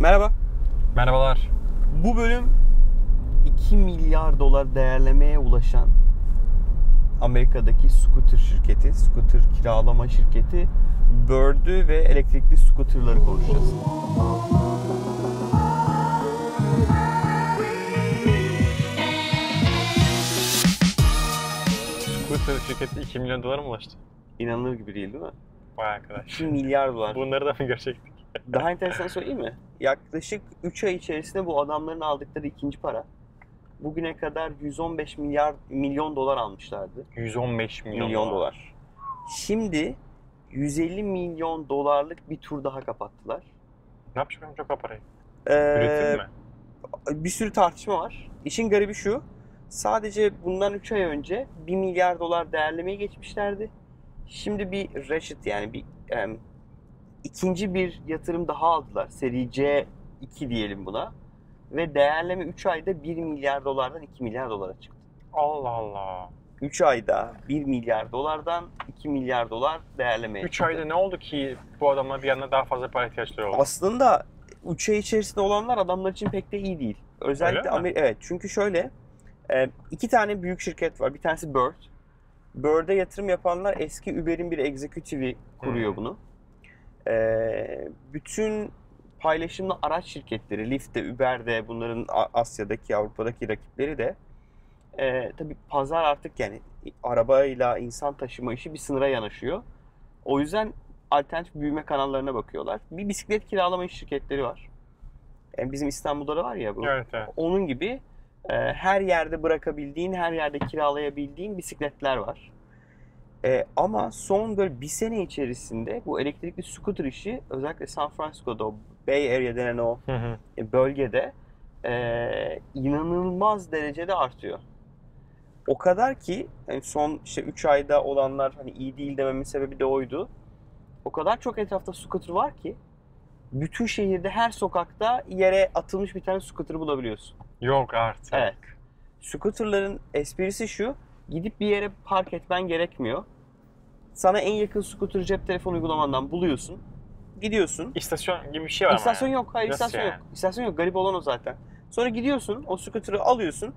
Merhaba. Merhabalar. Bu bölüm 2 milyar dolar değerlemeye ulaşan Amerika'daki scooter şirketi, scooter kiralama şirketi Bird'ü ve elektrikli scooterları konuşacağız. Scooter şirketi 2 milyon dolara mı ulaştı? İnanılır gibi değil, değil mi? Vay arkadaş. 2 milyar dolar. Bunları da mı gerçekten? Daha enteresan söyleyeyim mi? Yaklaşık 3 ay içerisinde bu adamların aldıkları ikinci para. Bugüne kadar 115 milyon dolar almışlardı. 115 milyon dolar. Şimdi 150 milyon dolarlık bir tur daha kapattılar. Ne yapacağım çok o parayı? Üretim mi? Bir sürü tartışma var. İşin garibi şu. Sadece bundan 3 ay önce 1 milyar dolar değerlemeye geçmişlerdi. Şimdi bir ratchet yani bir ikinci bir yatırım daha aldılar. Seri C2 diyelim buna. Ve değerleme 3 ayda 1 milyar dolardan 2 milyar dolara çıktı. Allah Allah. 3 ayda 1 milyar dolardan 2 milyar dolar değerlemeye 3 çıktı. 3 ayda ne oldu ki bu adamlar bir yandan daha fazla para ihtiyaçları oldu? Aslında 3 ay içerisinde olanlar adamlar için pek de iyi değil. Özellikle evet, çünkü şöyle iki tane büyük şirket var. Bir tanesi Bird. Bird'e yatırım yapanlar eski Uber'in bir executive'i kuruyor bunu. Bütün paylaşımlı araç şirketleri, Lyft de, Uber de, bunların Asya'daki, Avrupa'daki rakipleri de tabii pazar artık yani arabayla insan taşıma işi bir sınıra yanaşıyor. O yüzden alternatif büyüme kanallarına bakıyorlar. Bir bisiklet kiralama şirketleri var. Yani bizim İstanbul'da da var ya bu. Evet, evet. Onun gibi her yerde bırakabildiğin, her yerde kiralayabildiğin bisikletler var. Ama son böyle bir sene içerisinde bu elektrikli scooter işi özellikle San Francisco'da o Bay Area denen o bölgede inanılmaz derecede artıyor. O kadar ki yani son işte 3 ayda olanlar hani iyi değil dememin sebebi de oydu. O kadar çok etrafta scooter var ki bütün şehirde her sokakta yere atılmış bir tane scooter bulabiliyorsun. Yok artık. Evet. Scooterların esprisi şu. Gidip bir yere park etmen gerekmiyor. Sana en yakın scooter cep telefonu uygulamandan buluyorsun. Gidiyorsun. İstasyon gibi bir şey var mı? İstasyon yani? Yok. Hayır, nasıl istasyon yani? Yok. İstasyon yok. Garip olan o zaten. Sonra gidiyorsun, o scooter'ı alıyorsun.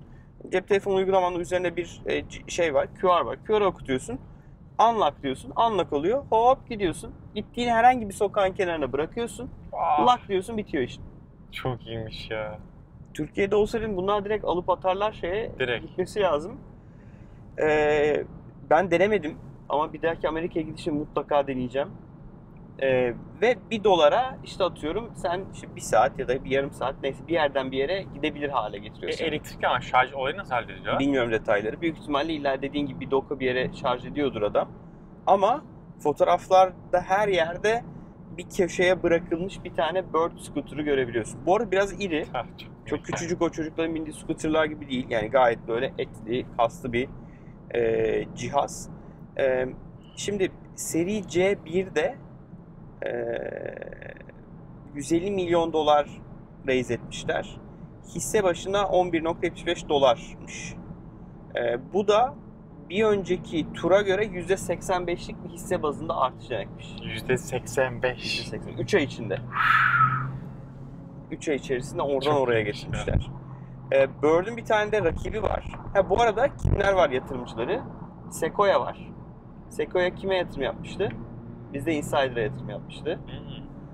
Cep telefonu uygulamanın üzerinde bir şey var, QR var. QR'ı okutuyorsun. Unlock diyorsun. Unlock oluyor. Hop gidiyorsun. Gittiğin herhangi bir sokağın kenarına bırakıyorsun. Lock diyorsun, bitiyor işin. Çok iyiymiş ya. Türkiye'de olsaydın bunlar direkt alıp atarlar şeye. Direkt. Gitmesi lazım. Ben denemedim ama bir dahaki Amerika'ya gidişim mutlaka deneyeceğim. Ve $1 işte atıyorum sen işte bir saat ya da bir yarım saat neyse bir yerden bir yere gidebilir hale getiriyorsun. Elektrikli ama şarj olayı nasıl hallediliyor? Bilmiyorum detayları. Büyük ihtimalle illa dediğin gibi bir doka bir yere şarj ediyordur adam. Ama fotoğraflarda her yerde bir köşeye bırakılmış bir tane Bird scooter'ı görebiliyorsun. Bu arada biraz iri. Çok küçücük, o çocukların bindiği scooter'lar gibi değil. Yani gayet böyle etli, kaslı bir cihaz. Şimdi seri C1'de 150 milyon dolar raise etmişler. Hisse başına $11.75'mış. Bu da bir önceki tura göre %85'lik bir hisse bazında artış demekmiş. %85. 3 ay içinde. 3 ay içerisinde oradan çok oraya geçmişler. Bird'ün bir tane de rakibi var. Bu arada kimler var yatırımcıları? Sequoia var. Sequoia kime yatırım yapmıştı? Bizde Insider'a yatırım yapmıştı.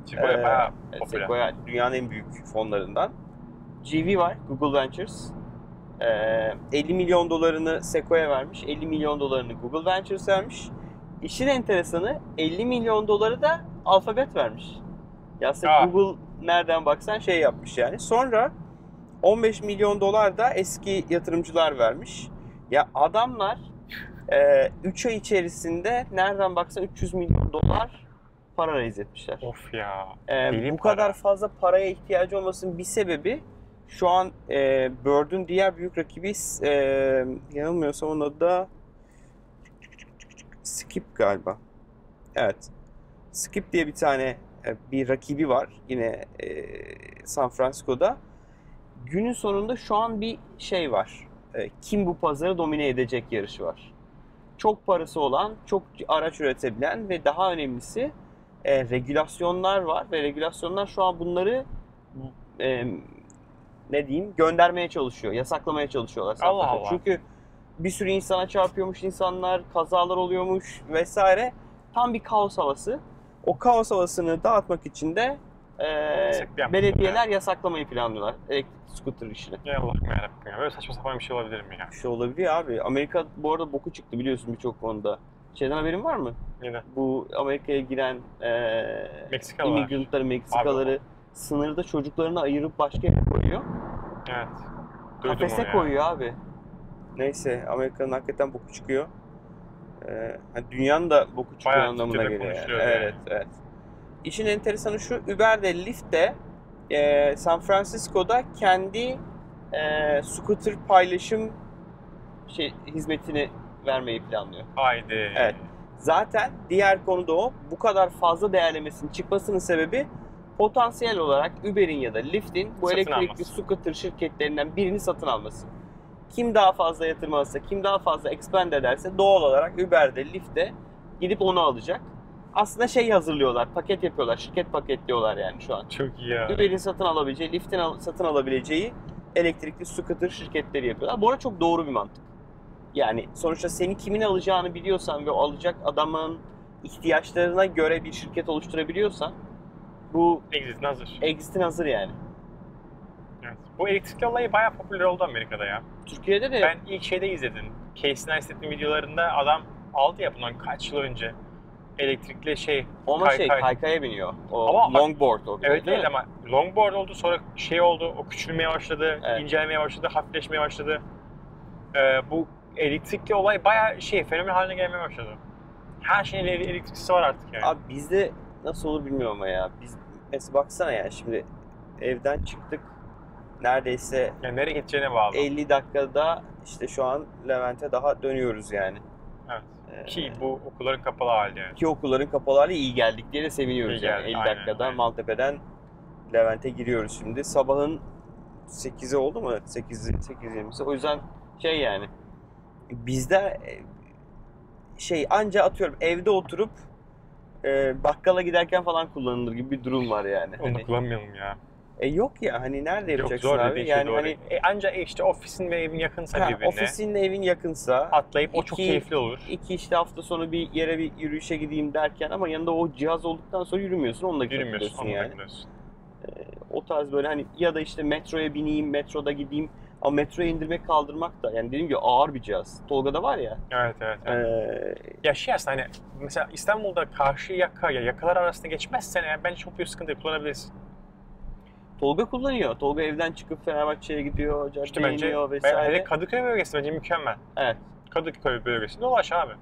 Sequoia bayağı popüler. Sequoia dünyanın en büyük fonlarından. GV var, Google Ventures. 50 milyon dolarını Sequoia vermiş, 50 milyon dolarını Google Ventures vermiş. İşin enteresanı 50 milyon doları da Alphabet vermiş. Ya sen Google nereden baksan şey yapmış yani. Sonra 15 milyon dolar da eski yatırımcılar vermiş. Ya adamlar 3 ay içerisinde nereden baksan 300 milyon dolar para raise etmişler. Of ya. Bu kadar fazla paraya ihtiyacı olmasının bir sebebi şu an Bird'ün diğer büyük rakibi yanılmıyorsam onun adı da Skip galiba. Evet. Skip diye bir tane bir rakibi var yine San Francisco'da. Günün sonunda şu an bir şey var. Kim bu pazarı domine edecek yarışı var. Çok parası olan, çok araç üretebilen ve daha önemlisi regülasyonlar var ve regülasyonlar şu an bunları ne diyeyim, göndermeye çalışıyor, yasaklamaya çalışıyorlar. Allah Allah. Çünkü bir sürü insana çarpıyormuş insanlar, kazalar oluyormuş vesaire. Tam bir kaos havası. O kaos havasını dağıtmak için de belediyeler yasaklamayı planlıyorlar elektrikli scooter işini. Ya Allah'ım yarabbim ya. Böyle saçma sapan bir şey olabilir mi ya? Bir şey olabiliyor abi. Amerika bu arada boku çıktı biliyorsun birçok konuda. Şeyden haberin var mı? Neden? Bu Amerika'ya giren Meksikaları abi, sınırda çocuklarını ayırıp başka yere koyuyor. Evet. Duydum. Kafese koyuyor abi. Neyse, Amerika'nın hakikaten boku çıkıyor. Dünyanın da boku çıkıyor bayağı anlamına geliyor. Yani. Evet, evet. İşin enteresanı şu, Uber de Lyft de San Francisco'da kendi scooter paylaşım hizmetini vermeyi planlıyor. Haydi. Evet. Zaten diğer konu da o. Bu kadar fazla değerlemesinin çıkmasının sebebi potansiyel olarak Uber'in ya da Lyft'in bu satın elektrikli alması. Scooter şirketlerinden birini satın alması. Kim daha fazla yatırım alırsa, kim daha fazla expand ederse doğal olarak Uber'de, Lyft'te gidip onu alacak. Aslında hazırlıyorlar, paket yapıyorlar, şirket paketliyorlar yani şu an. Çok iyi ya. Uber'in satın alabileceği, Lyft'in satın alabileceği elektrikli scooter şirketleri yapıyorlar. Bu arada çok doğru bir mantık. Yani sonuçta seni kimin alacağını biliyorsan ve o alacak adamın ihtiyaçlarına göre bir şirket oluşturabiliyorsan bu... Exit'in hazır. Exit'in hazır yani. Evet. Bu elektrikli olayı bayağı popüler oldu Amerika'da ya. Türkiye'de de... Ben ilk izledim. Casey Neistat'ın videolarında adam aldı ya bundan kaç yıl önce. Elektrikli kaykaya biniyor. O ama longboard o. Evet değil ama longboard oldu sonra oldu. O küçülmeye başladı, evet. İncelmeye başladı, hafifleşmeye başladı. Bu elektrikli olay bayağı fenomen haline gelmeye başladı. Her şeyin elektriklisi var artık yani. Abi bizde nasıl olur bilmiyorum ama ya. Mesela baksana yani şimdi evden çıktık. Neredeyse yani nereye gideceğine bağlı. 50 dakikada şu an Levent'e daha dönüyoruz yani. Evet. Ki bu okulların kapalı hali yani. Ki okulların kapalı hali iyi geldik diye de seviniyoruz yani. 50 dakikadan aynen. Maltepe'den Levent'e giriyoruz şimdi. Sabahın 8'i oldu mu? 8.20'si. O yüzden yani bizde anca atıyorum evde oturup bakkala giderken falan kullanılır gibi bir durum var yani. Onu kullanmayalım ya. Yok ya nerede yapacaksın abi? Yani ancak ofisin ve evin yakınsa birbirine. Ofisin ve evin yakınsa atlayıp o çok keyifli olur. Hafta sonu bir yere bir yürüyüşe gideyim derken ama yanında o cihaz olduktan sonra yürümüyorsun. Onunla gidiyorsun yani. O tarz böyle ya da metroya bineyim, metroda gideyim. Ama metroya indirmek kaldırmak da yani dediğim gibi ağır bir cihaz. Tolga'da var ya. Evet. Ya aslında mesela İstanbul'da karşı yakalar arasında geçmezsen bence çok büyük sıkıntı kullanabilirsin. Tolga kullanıyor. Tolga evden çıkıp Fenerbahçe'ye gidiyor, caddeye iniyor vesaire. Hele Kadıköy bölgesi bence mükemmel. Evet. Kadıköy bölgesinde dolaş abi.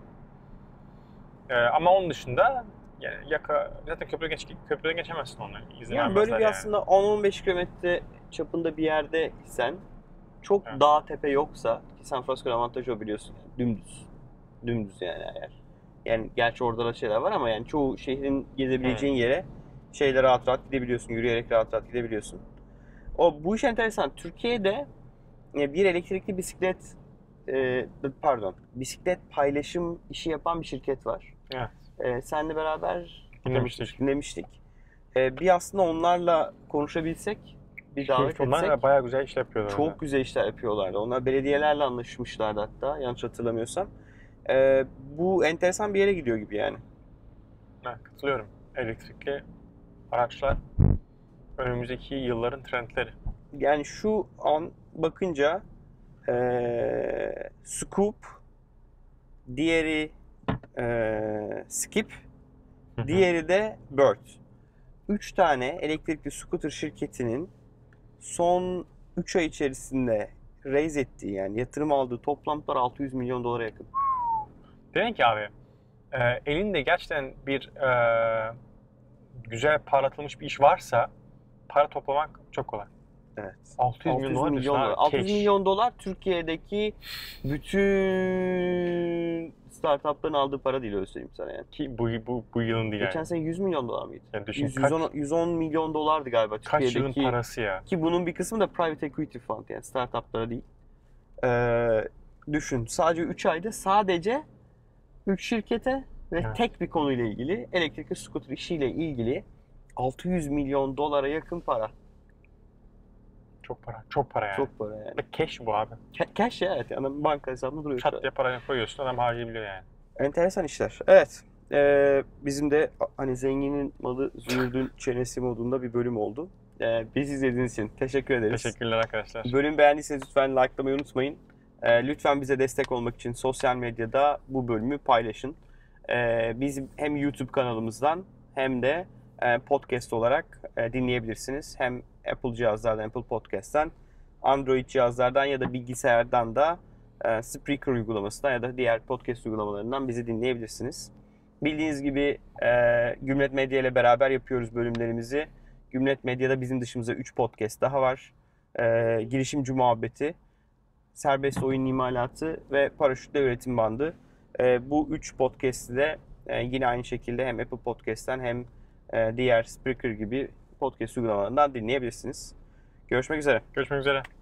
Ama onun dışında yani zaten köprüden geçemezsin onları. Yani böyle bir aslında 10-15 kilometre çapında bir yerde isen çok dağ tepe yoksa ki San Francisco'da avantajı o biliyorsun yani dümdüz. Dümdüz yani eğer. Yani gerçi orada da şeyler var ama yani çoğu şehrin gezebileceğin yere rahat rahat gidebiliyorsun, yürüyerek rahat rahat gidebiliyorsun. Bu iş enteresan. Türkiye'de bir elektrikli bisiklet paylaşım işi yapan bir şirket var. Evet. Seninle beraber dinlemiştik. Bir aslında onlarla konuşabilsek, bir davet etsek. Onlar bayağı güzel işler yapıyorlar. Çok güzel işler yapıyorlardı. Onlar belediyelerle anlaşmışlardı hatta, yanlış hatırlamıyorsam. Bu enteresan bir yere gidiyor gibi yani. Katılıyorum. Elektrikli araçlar önümüzdeki yılların trendleri. Yani şu an bakınca Scoop, diğeri Skip, diğeri de Bird. 3 tane elektrikli scooter şirketinin son 3 ay içerisinde raise ettiği yani yatırım aldığı toplamlar $600 milyon yakın. Demek ki abi elinde gerçekten bir güzel parlatılmış bir iş varsa para toplamak çok kolay. Evet. $600 milyon. $600 milyon Türkiye'deki bütün startupların aldığı para değil öyle söyleyeyim sana yani. Ki bu yılın değil. Geçen sene $100 milyon mıydı? Yani düşün, 110 milyon dolardı galiba Türkiye'deki. Kaç yılın parası ya? Ki bunun bir kısmı da private equity fund yani startuplara değil. Düşün sadece 3 ayda sadece 3 şirkete ve tek bir konuyla ilgili, elektrikli scooter işiyle ilgili $600 milyon yakın para. Çok para. Çok para yani. Çok para yani. Cash bu abi. Cash ya, evet. Yani banka hesabında duruyor. Çat diye parayı koyuyorsun, adam harcayabiliyor yani. Enteresan işler. Evet. Bizim de hani zenginin malı züğürdün çenesi modunda bir bölüm oldu. Biz izlediğiniz için teşekkür ederiz. Teşekkürler arkadaşlar. Bölüm beğendiyseniz lütfen likelamayı unutmayın. Lütfen bize destek olmak için sosyal medyada bu bölümü paylaşın. Biz hem YouTube kanalımızdan hem de podcast olarak dinleyebilirsiniz. Hem Apple cihazlardan, Apple Podcast'ten, Android cihazlardan ya da bilgisayardan da Spreaker uygulamasından ya da diğer podcast uygulamalarından bizi dinleyebilirsiniz. Bildiğiniz gibi Gümlet Medya ile beraber yapıyoruz bölümlerimizi. Gümlet Medya'da bizim dışımızda 3 podcast daha var. Girişimci Muhabbeti, Serbest Oyun İmalatı ve Paraşütle Üretim Bandı. Bu 3 podcast'i de yine aynı şekilde hem Apple Podcast'ten hem diğer Spreaker gibi podcast uygulamalarından dinleyebilirsiniz. Görüşmek üzere. Görüşmek üzere.